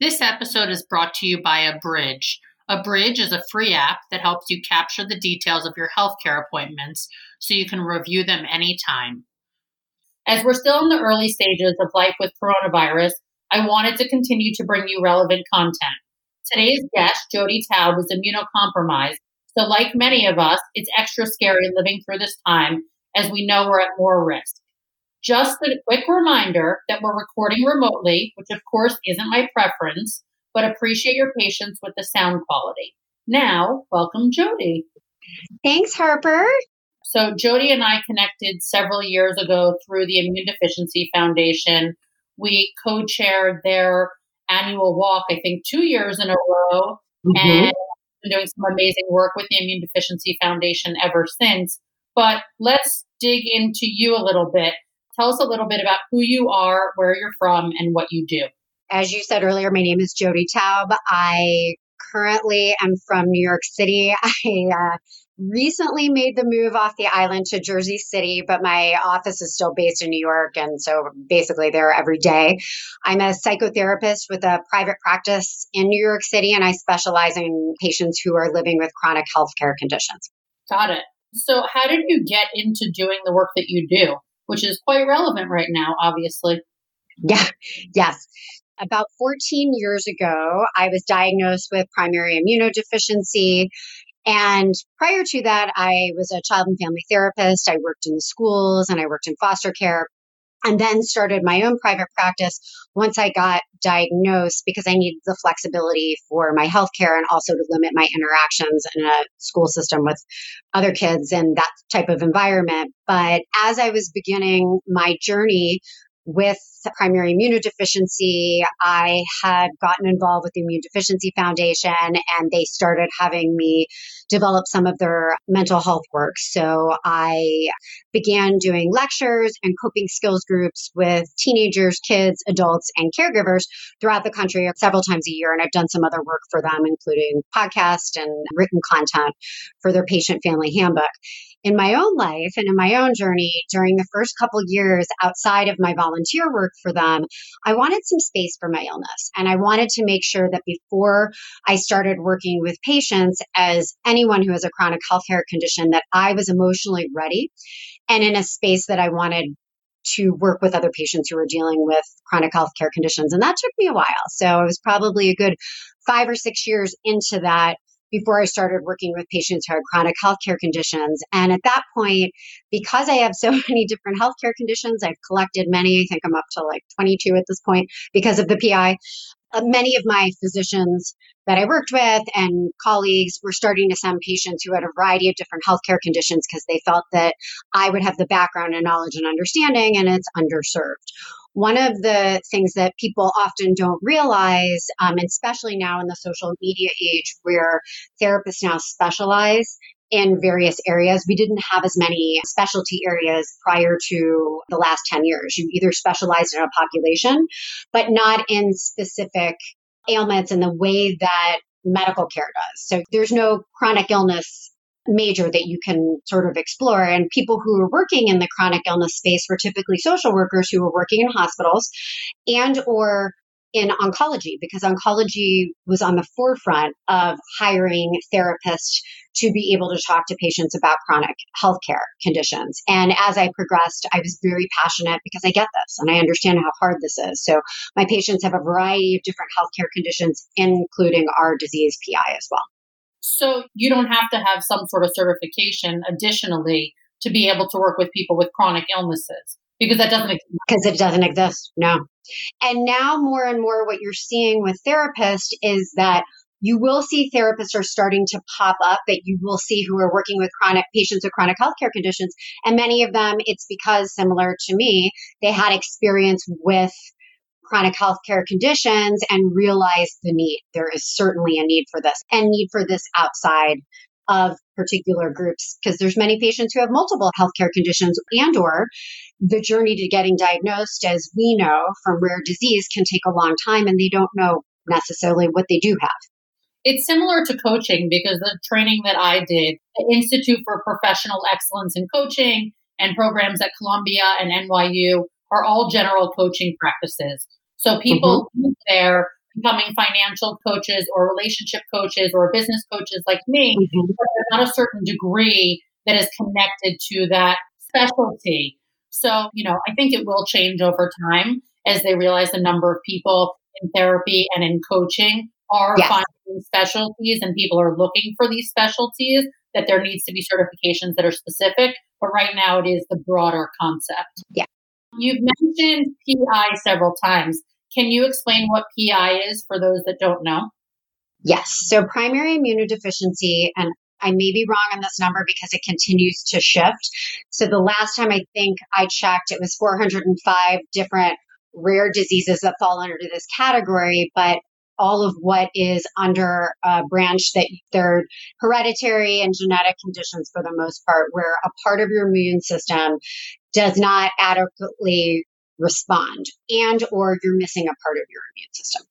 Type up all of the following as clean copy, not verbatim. This episode is brought to you by Abridge. Abridge is a free app that helps you capture the details of your healthcare appointments so you can review them anytime. As we're still in the early stages of life with coronavirus, I wanted to continue to bring you relevant content. Today's guest, Jodi Taub, is immunocompromised, so like many of us, it's extra scary living through this time as we know we're at more risk. Just a quick reminder that we're recording remotely, which of course isn't my preference, but appreciate your patience with the sound quality. Now, welcome Jodi. Thanks, Harper. So Jodi and I connected several years ago through the Immune Deficiency Foundation. We co-chaired their annual walk, I think 2 years in a row, and been doing some amazing work with the Immune Deficiency Foundation ever since. But let's dig into you a little bit. Tell us a little bit about who you are, where you're from, and what you do. As you said earlier, my name is Jodi Taub. I currently am from New York City. I recently made the move off the island to Jersey City, but my office is still based in New York, and so basically there every day. I'm a psychotherapist with a private practice in New York City, and I specialize in patients who are living with chronic healthcare conditions. Got it. So how did you get into doing the work that you do, which is quite relevant right now, obviously? Yes. About 14 years ago, I was diagnosed with primary immunodeficiency. And prior to that, I was a child and family therapist. I worked in the schools and I worked in foster care, and then started my own private practice once I got diagnosed because I needed the flexibility for my healthcare and also to limit my interactions in a school system with other kids and that type of environment. But as I was beginning my journey with primary immunodeficiency, I had gotten involved with the Immune Deficiency Foundation, and they started having me develop some of their mental health work. So I began doing lectures and coping skills groups with teenagers, kids, adults, and caregivers throughout the country several times a year. And I've done some other work for them, including podcasts and written content for their patient family handbook. In my own life and in my own journey, during the first couple of years outside of my volunteer work for them, I wanted some space for my illness. And I wanted to make sure that before I started working with patients as anyone who has a chronic healthcare condition, that I was emotionally ready and in a space that I wanted to work with other patients who were dealing with chronic healthcare conditions. And that took me a while. So it was probably a good 5 or 6 years into that before I started working with patients who had chronic healthcare conditions. And at that point, because I have so many different healthcare conditions, I've collected many, I think I'm up to like 22 at this point because of the PI. Many of my physicians that I worked with and colleagues were starting to send patients who had a variety of different healthcare conditions because they felt that I would have the background and knowledge and understanding, and it's underserved. One of the things that people often don't realize, and especially now in the social media age where therapists now specialize in various areas, we didn't have as many specialty areas prior to the last 10 years. You either specialized in a population, but not in specific ailments in the way that medical care does. So there's no chronic illness major that you can sort of explore. And people who were working in the chronic illness space were typically social workers who were working in hospitals and or in oncology, because oncology was on the forefront of hiring therapists to be able to talk to patients about chronic healthcare conditions. And as I progressed, I was very passionate because I get this and I understand how hard this is. So my patients have a variety of different healthcare conditions, including our disease PI as well. So you don't have to have some sort of certification additionally to be able to work with people with chronic illnesses, because that doesn't exist. Because it doesn't exist, no. And now more and more what you're seeing with therapists is that you will see therapists are starting to pop up that you will see who are working with chronic patients with chronic healthcare conditions. And many of them, it's because similar to me, they had experience with chronic healthcare conditions and realize the need. There is certainly a need for this and need for this outside of particular groups, because there's many patients who have multiple healthcare conditions, and or the journey to getting diagnosed, as we know from rare disease, can take a long time and they don't know necessarily what they do have. It's similar to coaching, because the training that I did, the Institute for Professional Excellence in Coaching and programs at Columbia and NYU are all general coaching practices. So people they're becoming financial coaches or relationship coaches or business coaches like me, but they're not a certain degree that is connected to that specialty. So, you know, I think it will change over time as they realize the number of people in therapy and in coaching are finding specialties, and people are looking for these specialties, that there needs to be certifications that are specific. But right now it is the broader concept. Yeah. You've mentioned PI several times. Can you explain what PI is for those that don't know? Yes. So primary immunodeficiency, and I may be wrong on this number because it continues to shift. So the last time I think I checked, it was 405 different rare diseases that fall under this category, but all of what is under a branch that they're hereditary and genetic conditions for the most part, where a part of your immune system does not adequately respond, and or you're missing a part of your immune system.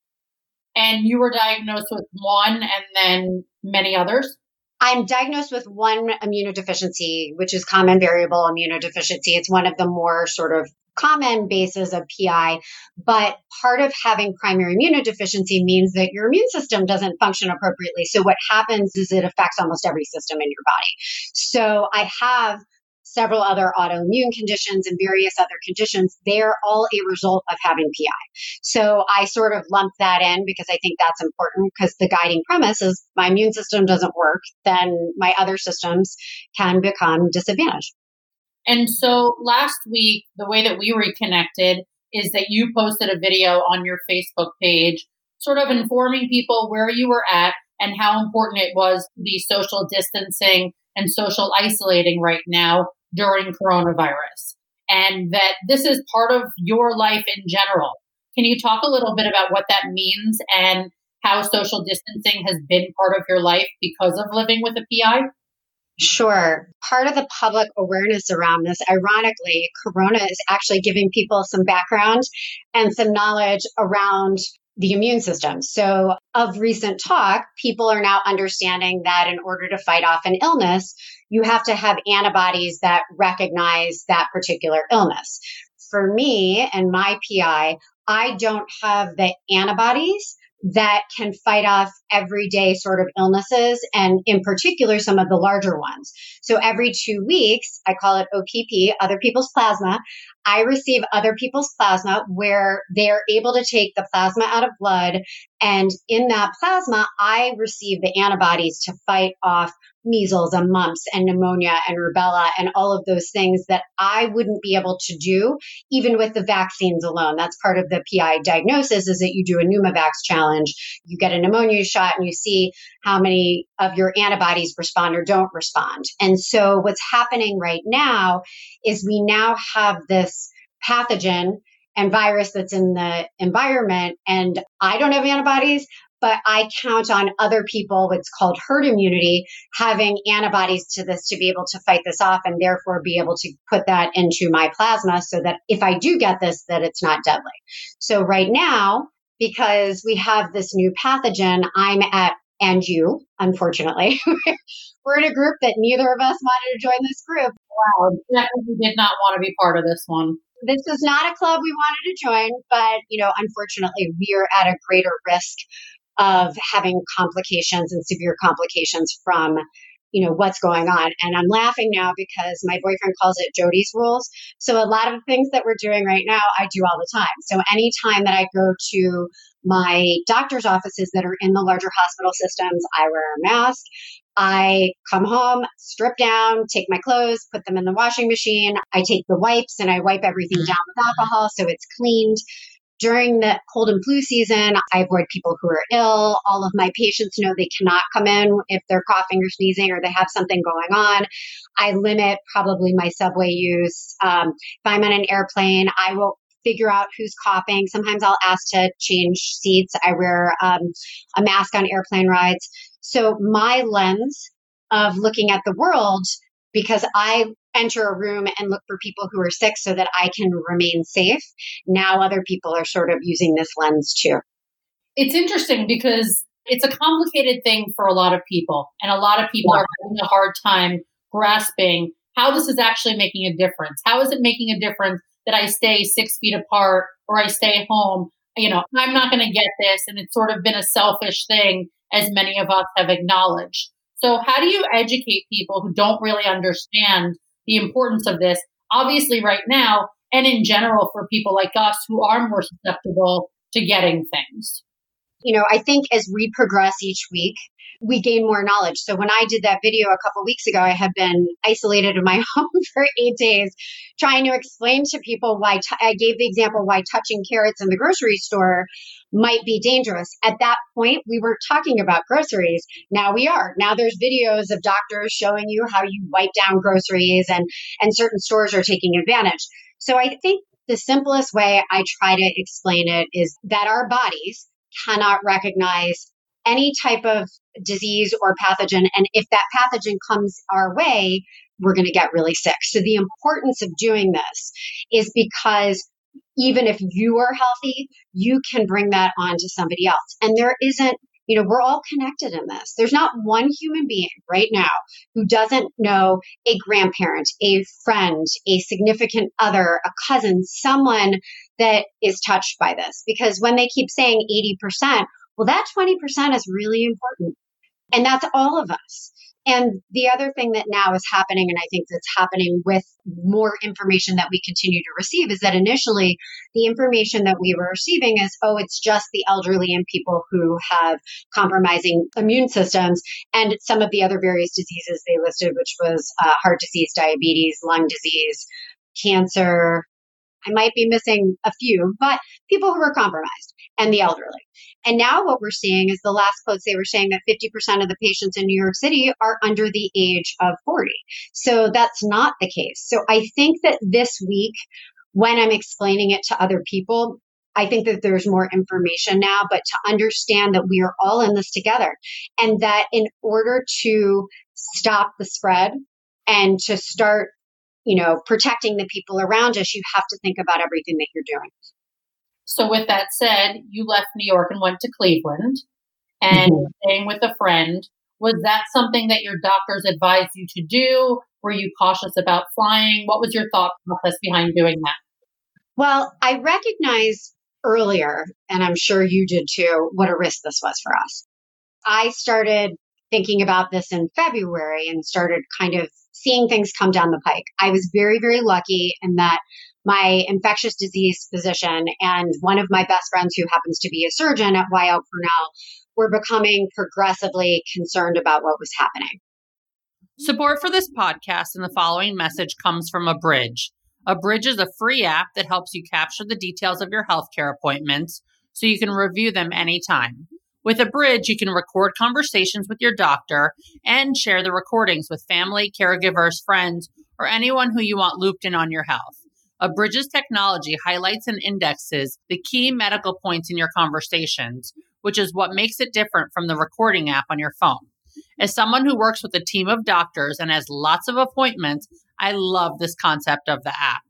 And you were diagnosed with one and then many others? I'm diagnosed with one immunodeficiency, which is common variable immunodeficiency. It's one of the more sort of common bases of PI, but part of having primary immunodeficiency means that your immune system doesn't function appropriately. So what happens is it affects almost every system in your body. So I have several other autoimmune conditions and various other conditions. They're all a result of having PI. So I sort of lump that in because I think that's important, because the guiding premise is my immune system doesn't work, then my other systems can become disadvantaged. And so last week, the way that we reconnected is that you posted a video on your Facebook page, sort of informing people where you were at and how important it was to be social distancing and social isolating right now during coronavirus, and that this is part of your life in general. Can you talk a little bit about what that means and how social distancing has been part of your life because of living with a PI? Sure. Part of the public awareness around this, ironically, Corona is actually giving people some background and some knowledge around the immune system. So of recent talk, people are now understanding that in order to fight off an illness, you have to have antibodies that recognize that particular illness. For me and my PI, I don't have the antibodies that can fight off everyday sort of illnesses, and in particular, some of the larger ones. So every 2 weeks, I call it OPP, other people's plasma. I receive other people's plasma where they're able to take the plasma out of blood. And in that plasma, I receive the antibodies to fight off measles and mumps and pneumonia and rubella and all of those things that I wouldn't be able to do even with the vaccines alone. That's part of the PI diagnosis, is that you do a Pneumovax challenge, you get a pneumonia shot, and you see how many of your antibodies respond or don't respond. And so what's happening right now is we now have this pathogen and virus that's in the environment, and I don't have antibodies, but I count on other people, what's called herd immunity, having antibodies to this to be able to fight this off, and therefore be able to put that into my plasma so that if I do get this, that it's not deadly. So right now, because we have this new pathogen, I'm at, and you, unfortunately, we're in a group that neither of us wanted to join this group. Wow, definitely did not want to be part of this one. This is not a club we wanted to join, but, you know, unfortunately, we are at a greater risk of having complications and severe complications from, you know, what's going on. And I'm laughing now because my boyfriend calls it Jodi's rules. So a lot of things that we're doing right now, I do all the time. So anytime that I go to my doctor's offices that are in the larger hospital systems, I wear a mask. I come home, strip down, take my clothes, put them in the washing machine. I take the wipes and I wipe everything down with alcohol so it's cleaned. During the cold and flu season, I avoid people who are ill. All of my patients know they cannot come in if they're coughing or sneezing or they have something going on. I limit probably my subway use. If I'm on an airplane, I will figure out who's coughing. Sometimes I'll ask to change seats. I wear a mask on airplane rides. So my lens of looking at the world, because I enter a room and look for people who are sick so that I can remain safe. Now other people are sort of using this lens too. It's interesting because it's a complicated thing for a lot of people. And a lot of people are having a hard time grasping how this is actually making a difference. How is it making a difference that I stay 6 feet apart or I stay home? You know, I'm not going to get this. And it's sort of been a selfish thing, as many of us have acknowledged. So how do you educate people who don't really understand the importance of this, obviously right now, and in general for people like us who are more susceptible to getting things? You know, I think as we progress each week, we gain more knowledge. So when I did that video a couple of weeks ago, I had been isolated in my home for 8 days, trying to explain to people why I gave the example why touching carrots in the grocery store might be dangerous. At that point, we weren't talking about groceries. Now we are. Now there's videos of doctors showing you how you wipe down groceries, and certain stores are taking advantage. So I think the simplest way I try to explain it is that our bodies cannot recognize any type of disease or pathogen. And if that pathogen comes our way, we're going to get really sick. So the importance of doing this is because even if you are healthy, you can bring that on to somebody else. And there isn't, you know, we're all connected in this. There's not one human being right now who doesn't know a grandparent, a friend, a significant other, a cousin, someone that is touched by this. Because when they keep saying 80%, well, that 20% is really important. And that's all of us. And the other thing that now is happening, and I think that's happening with more information that we continue to receive, is that initially the information that we were receiving is, oh, it's just the elderly and people who have compromising immune systems and some of the other various diseases they listed, which was heart disease, diabetes, lung disease, cancer. I might be missing a few, but people who are compromised and the elderly. And now what we're seeing is the last quotes, they were saying that 50% of the patients in New York City are under the age of 40. So that's not the case. So I think that this week, when I'm explaining it to other people, I think that there's more information now, but to understand that we are all in this together and that in order to stop the spread and to start, you know, protecting the people around us, you have to think about everything that you're doing. So with that said, you left New York and went to Cleveland and staying with a friend. Was that something that your doctors advised you to do? Were you cautious about flying? What was your thought process behind doing that? Well, I recognized earlier, and I'm sure you did too, what a risk this was for us. I started thinking about this in February and started kind of seeing things come down the pike. I was very, very lucky in that my infectious disease physician and one of my best friends who happens to be a surgeon at Weill Cornell were becoming progressively concerned about what was happening. Support for this podcast and the following message comes from Abridge. Abridge is a free app that helps you capture the details of your healthcare appointments so you can review them anytime. With Abridge, you can record conversations with your doctor and share the recordings with family, caregivers, friends, or anyone who you want looped in on your health. Abridge's technology highlights and indexes the key medical points in your conversations, which is what makes it different from the recording app on your phone. As someone who works with a team of doctors and has lots of appointments, I love this concept of the app.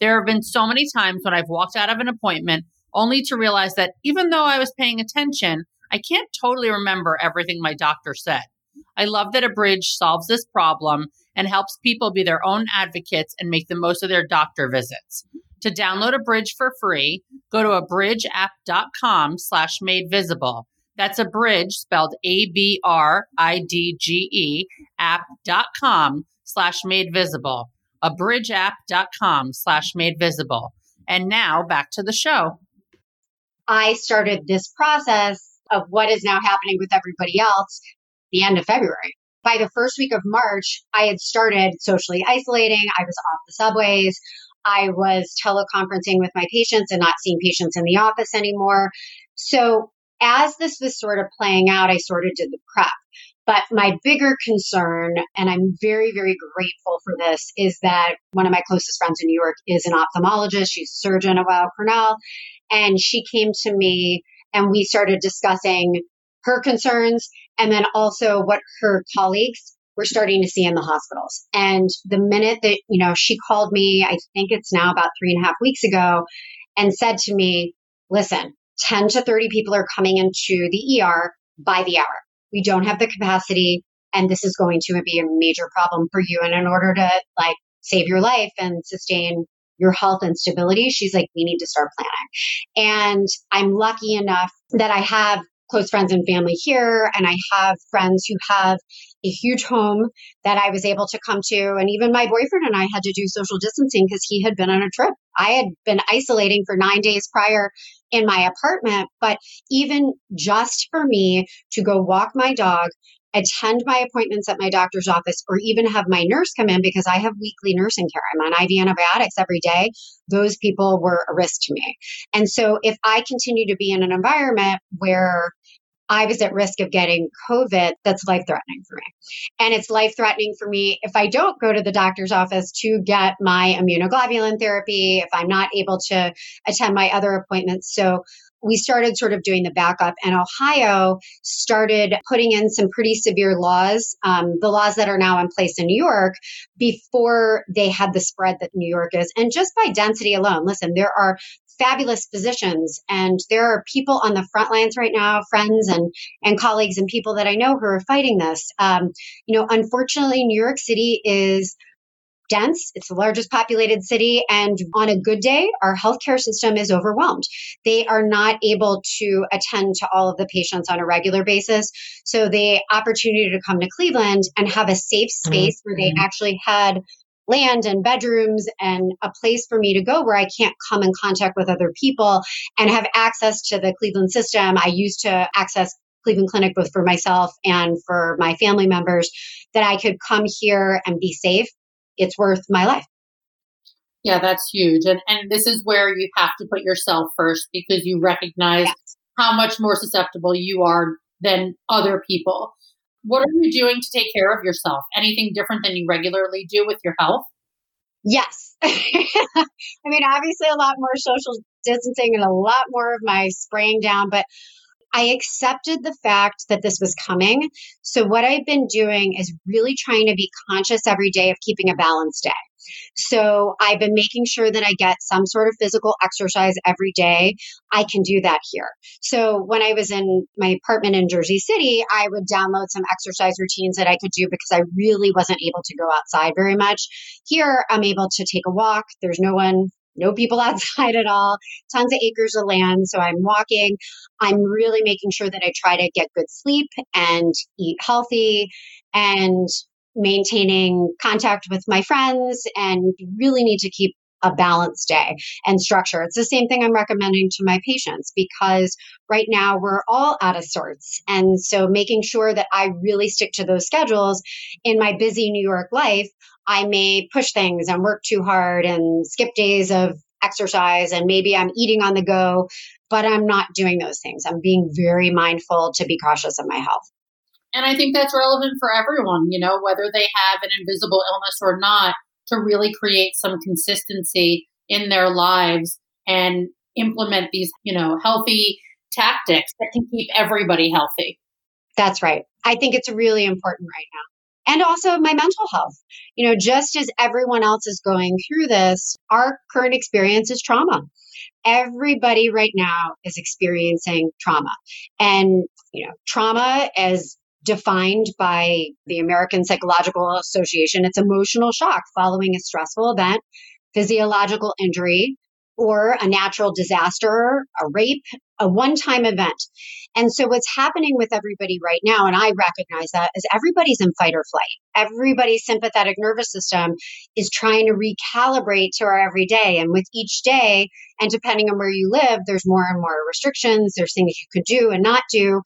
There have been so many times when I've walked out of an appointment only to realize that even though I was paying attention, I can't totally remember everything my doctor said. I love that Abridge solves this problem and helps people be their own advocates and make the most of their doctor visits. To download Abridge for free, go to abridgeapp.com/madevisible. That's Abridge spelled ABRIDGE app.com/madevisible. abridgeapp.com/madevisible. And now back to the show. I started this process of what is now happening with everybody else, the end of February. By the first week of March, I had started socially isolating. I was off the subways. I was teleconferencing with my patients and not seeing patients in the office anymore. So as this was sort of playing out, I sort of did the prep. But my bigger concern, and I'm very, very grateful for this, is that one of my closest friends in New York is an ophthalmologist. She's a surgeon at Weill Cornell. And she came to me and we started discussing her concerns and then also what her colleagues were starting to see in the hospitals. And the minute that, you know, she called me, I think it's now about 3.5 weeks ago, and said to me, listen, 10 to 30 people are coming into the ER by the hour. We don't have the capacity, and this is going to be a major problem for you. And in order to like save your life and sustain your health and stability, she's like, we need to start planning. And I'm lucky enough that I have close friends and family here, and I have friends who have a huge home that I was able to come to. And even my boyfriend and I had to do social distancing because he had been on a trip. I had been isolating for 9 days prior in my apartment. But even just for me to go walk my dog, attend my appointments at my doctor's office, or even have my nurse come in because I have weekly nursing care. I'm on IV antibiotics every day. Those people were a risk to me. And so if I continue to be in an environment where I was at risk of getting COVID, that's life-threatening for me. And it's life-threatening for me if I don't go to the doctor's office to get my immunoglobulin therapy, if I'm not able to attend my other appointments. So we started sort of doing the backup, and Ohio started putting in some pretty severe laws, the laws that are now in place in New York before they had the spread that New York is. And just by density alone, listen, there are fabulous physicians, and there are people on the front lines right now, friends and colleagues and people that I know who are fighting this. You know, unfortunately, New York City is dense. It's the largest populated city. And on a good day, our healthcare system is overwhelmed. They are not able to attend to all of the patients on a regular basis. So the opportunity to come to Cleveland and have a safe space where they actually had land and bedrooms and a place for me to go where I can't come in contact with other people and have access to the Cleveland system. I used to access Cleveland Clinic both for myself and for my family members, that I could come here and be safe. It's worth my life. Yeah, that's huge. And this is where you have to put yourself first, because you recognize how much more susceptible you are than other people. What are you doing to take care of yourself? Anything different than you regularly do with your health? Yes. I mean, obviously a lot more social distancing and a lot more of my spraying down, but I accepted the fact that this was coming. So what I've been doing is really trying to be conscious every day of keeping a balanced day. So I've been making sure that I get some sort of physical exercise every day. I can do that here. So when I was in my apartment in Jersey City, I would download some exercise routines that I could do because I really wasn't able to go outside very much. Here, I'm able to take a walk. There's no one, no people outside at all, tons of acres of land. So I'm walking. I'm really making sure that I try to get good sleep and eat healthy and maintaining contact with my friends, and really need to keep a balanced day and structure. It's the same thing I'm recommending to my patients, because right now we're all out of sorts. And so making sure that I really stick to those schedules. In my busy New York life, I may push things and work too hard and skip days of exercise, and maybe I'm eating on the go, but I'm not doing those things. I'm being very mindful to be cautious of my health. And I think that's relevant for everyone, you know, whether they have an invisible illness or not, to really create some consistency in their lives and implement these, you know, healthy tactics that can keep everybody healthy. That's right. I think it's really important right now. And also my mental health. You know, just as everyone else is going through this, our current experience is trauma. Everybody right now is experiencing trauma. And, you know, trauma is defined by the American Psychological Association. It's emotional shock following a stressful event, physiological injury, or a natural disaster, a rape, a one-time event. And so what's happening with everybody right now, and I recognize that, is everybody's in fight or flight. Everybody's sympathetic nervous system is trying to recalibrate to our everyday. And with each day, and depending on where you live, there's more and more restrictions. There's things you could do and not do.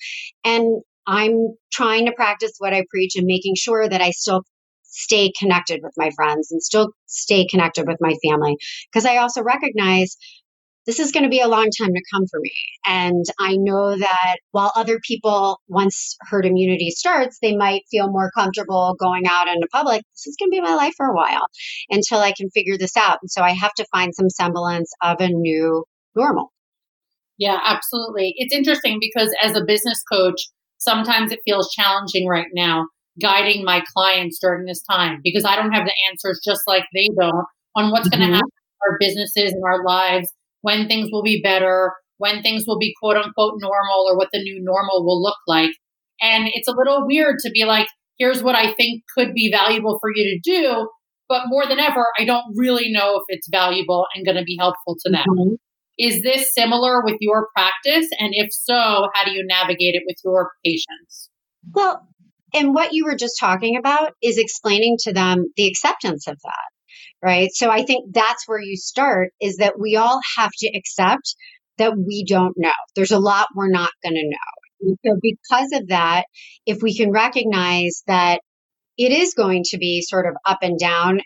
And I'm trying to practice what I preach and making sure that I still stay connected with my friends and still stay connected with my family. Because I also recognize this is going to be a long time to come for me. And I know that while other people, once herd immunity starts, they might feel more comfortable going out into public. This is going to be my life for a while until I can figure this out. And so I have to find some semblance of a new normal. Yeah, absolutely. It's interesting because as a business coach, sometimes it feels challenging right now guiding my clients during this time because I don't have the answers just like they don't on what's going to happen to our businesses and our lives, when things will be better, when things will be quote unquote normal or what the new normal will look like. And it's a little weird to be like, here's what I think could be valuable for you to do. But more than ever, I don't really know if it's valuable and going to be helpful to them. Mm-hmm. Is this similar with your practice? And if so, how do you navigate it with your patients? Well, and what you were just talking about is explaining to them the acceptance of that, right? So I think that's where you start, is that we all have to accept that we don't know. There's a lot we're not going to know. So because of that, if we can recognize that it is going to be sort of up and down,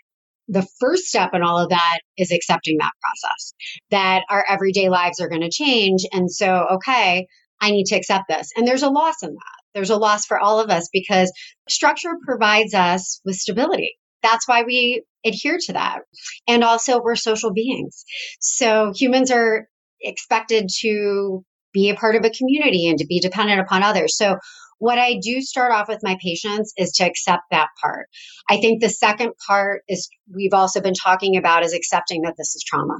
the first step in all of that is accepting that process, that our everyday lives are going to change. And so, okay, I need to accept this. And there's a loss in that. There's a loss for all of us because structure provides us with stability. That's why we adhere to that. And also we're social beings. So humans are expected to be a part of a community and to be dependent upon others. So what I do start off with my patients is to accept that part. I think the second part is we've also been talking about is accepting that this is trauma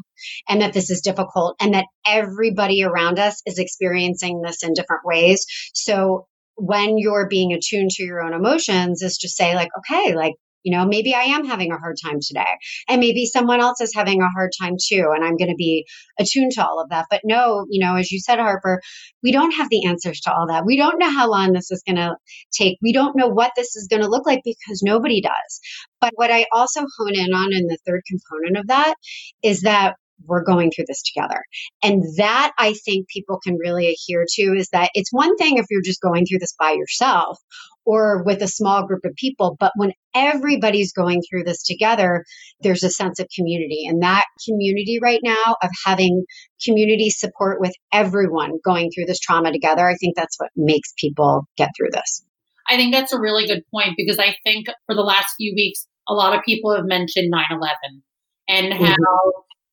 and that this is difficult and that everybody around us is experiencing this in different ways. So when you're being attuned to your own emotions is to say like, okay, like, you know, maybe I am having a hard time today and maybe someone else is having a hard time too. And I'm going to be attuned to all of that. But no, you know, as you said, Harper, we don't have the answers to all that. We don't know how long this is going to take. We don't know what this is going to look like because nobody does. But what I also hone in on in the third component of that is that we're going through this together. And that I think people can really adhere to is that it's one thing if you're just going through this by yourself or with a small group of people, but when everybody's going through this together, there's a sense of community. And that community right now of having community support with everyone going through this trauma together, I think that's what makes people get through this. I think that's a really good point because I think for the last few weeks, a lot of people have mentioned 9/11 and how,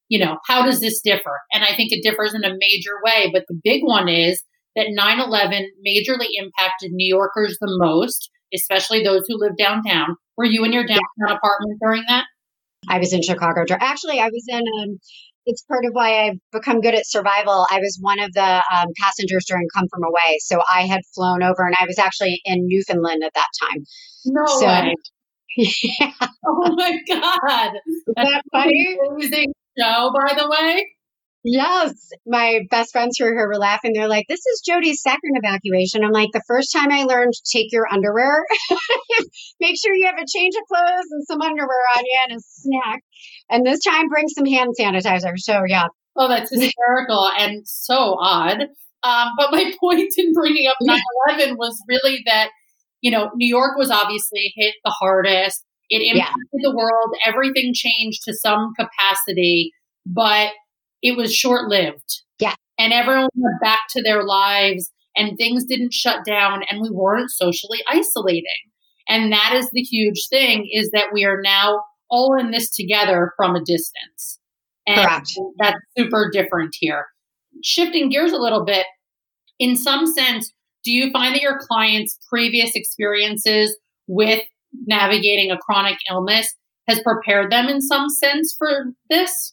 you know, how does this differ? And I think it differs in a major way. But the big one is that 9/11 majorly impacted New Yorkers the most, especially those who live downtown. Were you in your downtown apartment during that? I was in Chicago. Actually, I was in, it's part of why I've become good at survival. I was one of the passengers during Come From Away. So I had flown over and I was actually in Newfoundland at that time. No way. Yeah. Oh my God. That's that funny? Amazing show, by the way. Yes. My best friends who are here were laughing. They're like, this is Jodi's second evacuation. I'm like, the first time I learned, take your underwear, make sure you have a change of clothes and some underwear on you and a snack. And this time bring some hand sanitizer. So yeah. Oh, that's hysterical and so odd. But my point in bringing up 9/11 was really that, you know, New York was obviously hit the hardest. It impacted the world. Everything changed to some capacity, but it was short-lived. Yeah. And everyone went back to their lives and things didn't shut down and we weren't socially isolating. And that is the huge thing, is that we are now all in this together from a distance. And that's super different here. Shifting gears a little bit, in some sense, do you find that your clients' previous experiences with navigating a chronic illness has prepared them in some sense for this?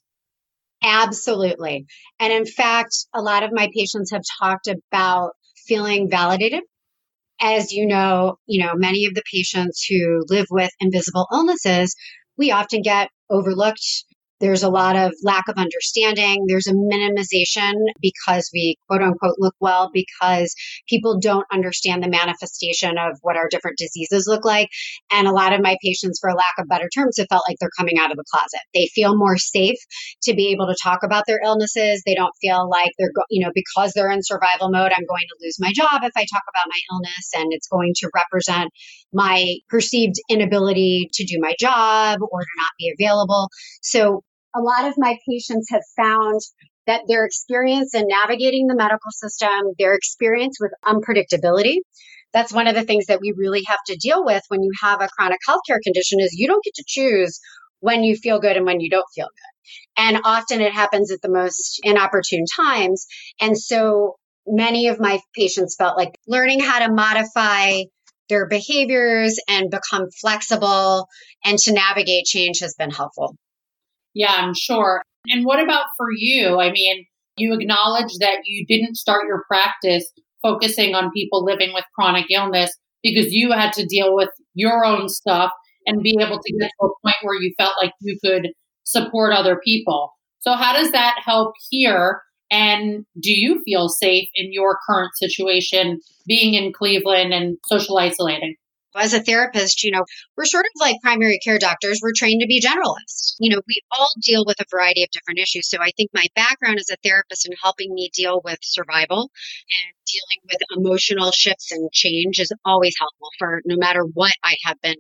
Absolutely. And in fact, a lot of my patients have talked about feeling validated. As you know, many of the patients who live with invisible illnesses, we often get overlooked. There's a lot of lack of understanding. There's a minimization because we, quote unquote, look well because people don't understand the manifestation of what our different diseases look like. And a lot of my patients, for lack of better terms, it felt like they're coming out of the closet. They feel more safe to be able to talk about their illnesses. They don't feel like they're, because they're in survival mode, I'm going to lose my job if I talk about my illness and it's going to represent my perceived inability to do my job or to not be available. So a lot of my patients have found that their experience in navigating the medical system, their experience with unpredictability. That's one of the things that we really have to deal with when you have a chronic healthcare condition is you don't get to choose when you feel good and when you don't feel good. And often it happens at the most inopportune times. And so many of my patients felt like learning how to modify their behaviors and become flexible and to navigate change has been helpful. Yeah, I'm sure. And what about for you? I mean, you acknowledge that you didn't start your practice focusing on people living with chronic illness because you had to deal with your own stuff and be able to get to a point where you felt like you could support other people. So how does that help here? And do you feel safe in your current situation being in Cleveland and social isolating? As a therapist, we're sort of like primary care doctors. We're trained to be generalists. We all deal with a variety of different issues. So I think my background as a therapist in helping me deal with survival and dealing with emotional shifts and change is always helpful for no matter what I have been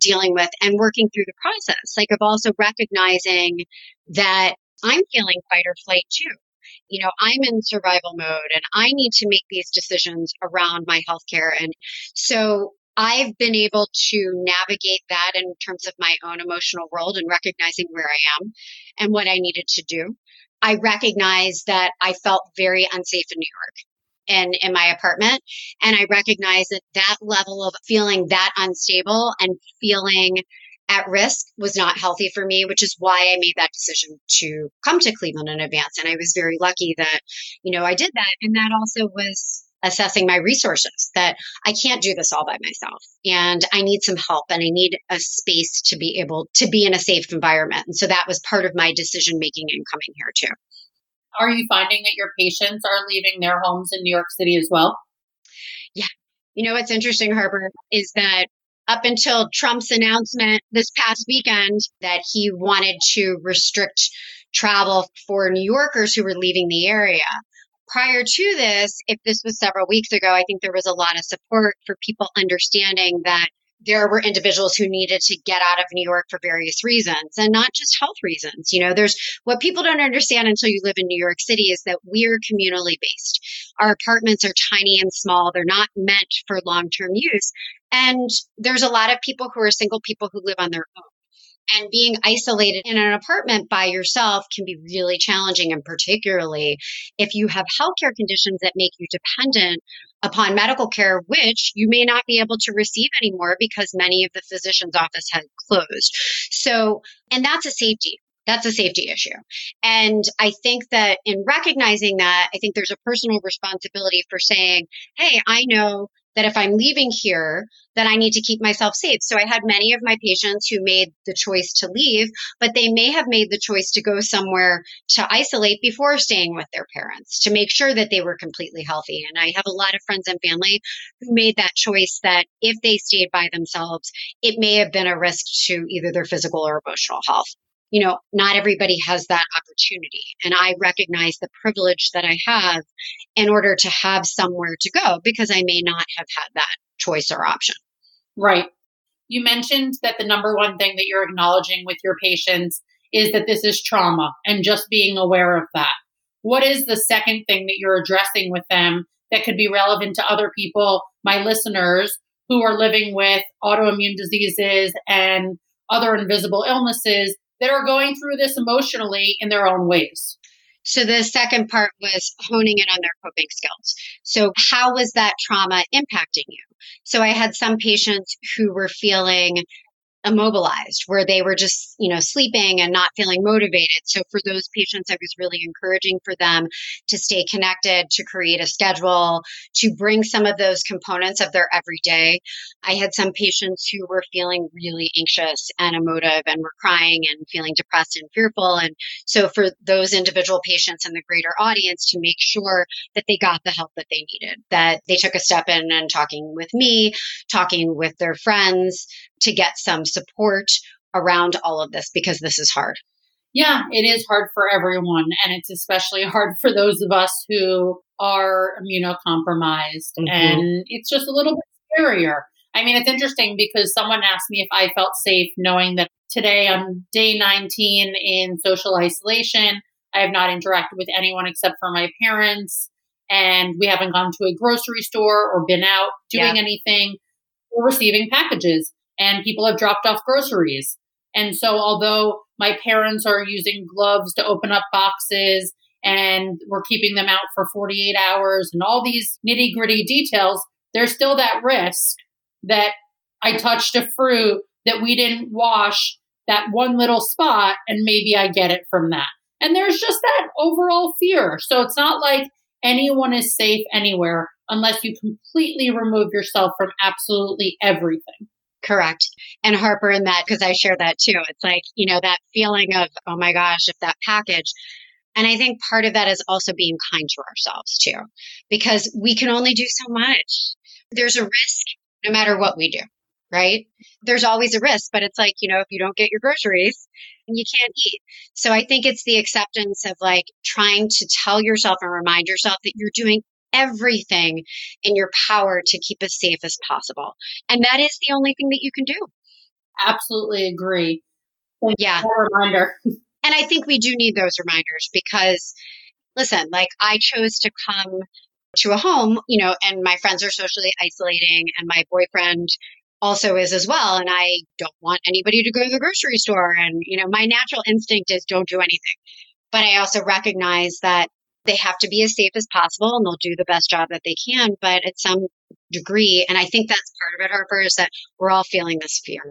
dealing with and working through the process. Like of also recognizing that I'm feeling fight or flight too. I'm in survival mode and I need to make these decisions around my healthcare. And so I've been able to navigate that in terms of my own emotional world and recognizing where I am and what I needed to do. I recognize that I felt very unsafe in New York and in my apartment. And I recognize that that level of feeling that unstable and feeling at risk was not healthy for me, which is why I made that decision to come to Cleveland in advance. And I was very lucky that, I did that. And that also was assessing my resources, that I can't do this all by myself and I need some help and I need a space to be able to be in a safe environment. And so that was part of my decision making and coming here too. Are you finding that your patients are leaving their homes in New York City as well? Yeah. What's interesting, Harper, is that up until Trump's announcement this past weekend that he wanted to restrict travel for New Yorkers who were leaving the area. Prior to this, if this was several weeks ago, I think there was a lot of support for people understanding that there were individuals who needed to get out of New York for various reasons and not just health reasons. There's what people don't understand until you live in New York City is that we're communally based. Our apartments are tiny and small. They're not meant for long-term use. And there's a lot of people who are single people who live on their own. And being isolated in an apartment by yourself can be really challenging, and particularly if you have healthcare conditions that make you dependent upon medical care, which you may not be able to receive anymore because many of the physician's office had closed. So, and that's a safety issue. And I think that in recognizing that, I think there's a personal responsibility for saying, hey, I know that if I'm leaving here, then I need to keep myself safe. So I had many of my patients who made the choice to leave, but they may have made the choice to go somewhere to isolate before staying with their parents to make sure that they were completely healthy. And I have a lot of friends and family who made that choice that if they stayed by themselves, it may have been a risk to either their physical or emotional health. Not everybody has that opportunity. And I recognize the privilege that I have in order to have somewhere to go because I may not have had that choice or option. Right. You mentioned that the number one thing that you're acknowledging with your patients is that this is trauma and just being aware of that. What is the second thing that you're addressing with them that could be relevant to other people, my listeners, who are living with autoimmune diseases and other invisible illnesses that are going through this emotionally in their own ways? So the second part was honing in on their coping skills. So how was that trauma impacting you? So I had some patients who were feeling immobilized, where they were just, sleeping and not feeling motivated. So for those patients, I was really encouraging for them to stay connected, to create a schedule, to bring some of those components of their everyday. I had some patients who were feeling really anxious and emotive and were crying and feeling depressed and fearful. And so for those individual patients and the greater audience to make sure that they got the help that they needed, that they took a step in and talking with me, talking with their friends to get some support around all of this because this is hard. Yeah, it is hard for everyone. And it's especially hard for those of us who are immunocompromised. Mm-hmm. And it's just a little bit scarier. I mean, it's interesting because someone asked me if I felt safe knowing that today on day 19 in social isolation, I have not interacted with anyone except for my parents, and we haven't gone to a grocery store or been out doing anything or receiving packages, and people have dropped off groceries. And so although my parents are using gloves to open up boxes and we're keeping them out for 48 hours and all these nitty gritty details, there's still that risk that I touched a fruit that we didn't wash, that one little spot, and maybe I get it from that. And there's just that overall fear. So it's not like anyone is safe anywhere unless you completely remove yourself from absolutely everything. Correct. And Harper, in that, because I share that too, it's like, you know, that feeling of, oh my gosh, if that package. And I think part of that is also being kind to ourselves too, because we can only do so much. There's a risk no matter what we do, right? There's always a risk, but it's like, you know, if you don't get your groceries, you can't eat. So I think it's the acceptance of like trying to tell yourself and remind yourself that you're doing everything in your power to keep as safe as possible. And that is the only thing that you can do. Absolutely agree. Yeah. Reminder. And I think we do need those reminders because, listen, like I chose to come to a home, you know, and my friends are socially isolating and my boyfriend also is as well. And I don't want anybody to go to the grocery store. And, you know, my natural instinct is don't do anything. But I also recognize that they have to be as safe as possible and they'll do the best job that they can, but at some degree, and I think that's part of it, Harper, is that we're all feeling this fear.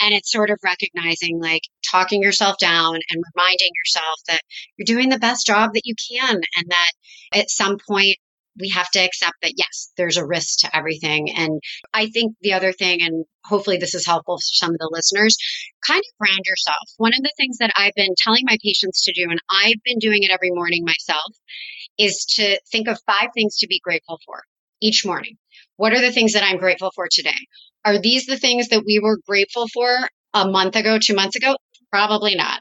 And it's sort of recognizing, like talking yourself down and reminding yourself that you're doing the best job that you can. And that at some point we have to accept that, yes, there's a risk to everything. And I think the other thing, and hopefully this is helpful for some of the listeners, kind of ground yourself. One of the things that I've been telling my patients to do, and I've been doing it every morning myself, is to think of 5 things to be grateful for each morning. What are the things that I'm grateful for today? Are these the things that we were grateful for a month ago, 2 months ago? Probably not.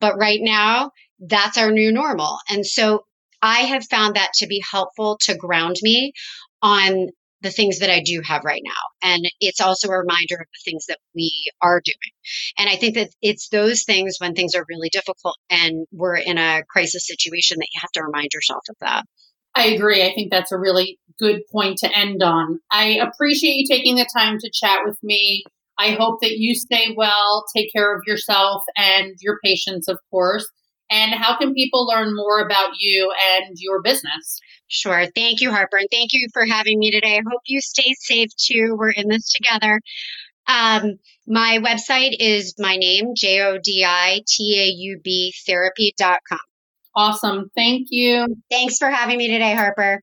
But right now, that's our new normal. And so I have found that to be helpful to ground me on the things that I do have right now. And it's also a reminder of the things that we are doing. And I think that it's those things when things are really difficult and we're in a crisis situation that you have to remind yourself of that. I agree. I think that's a really good point to end on. I appreciate you taking the time to chat with me. I hope that you stay well, take care of yourself and your patients, of course. And how can people learn more about you and your business? Sure. Thank you, Harper. And thank you for having me today. I hope you stay safe too. We're in this together. My website is my name, JodiTaubtherapy.com. Awesome. Thank you. Thanks for having me today, Harper.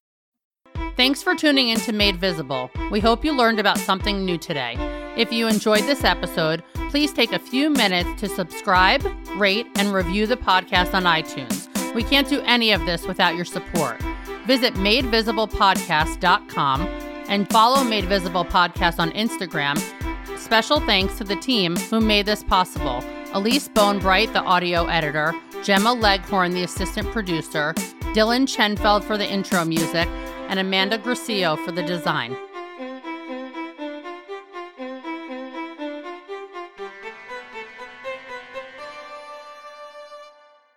Thanks for tuning in to Made Visible. We hope you learned about something new today. If you enjoyed this episode, please take a few minutes to subscribe, rate, and review the podcast on iTunes. We can't do any of this without your support. Visit madevisiblepodcast.com and follow Made Visible Podcast on Instagram. Special thanks to the team who made this possible. Elise Bonebright, the audio editor, Gemma Leghorn, the assistant producer, Dylan Chenfeld for the intro music, and Amanda Gracio for the design.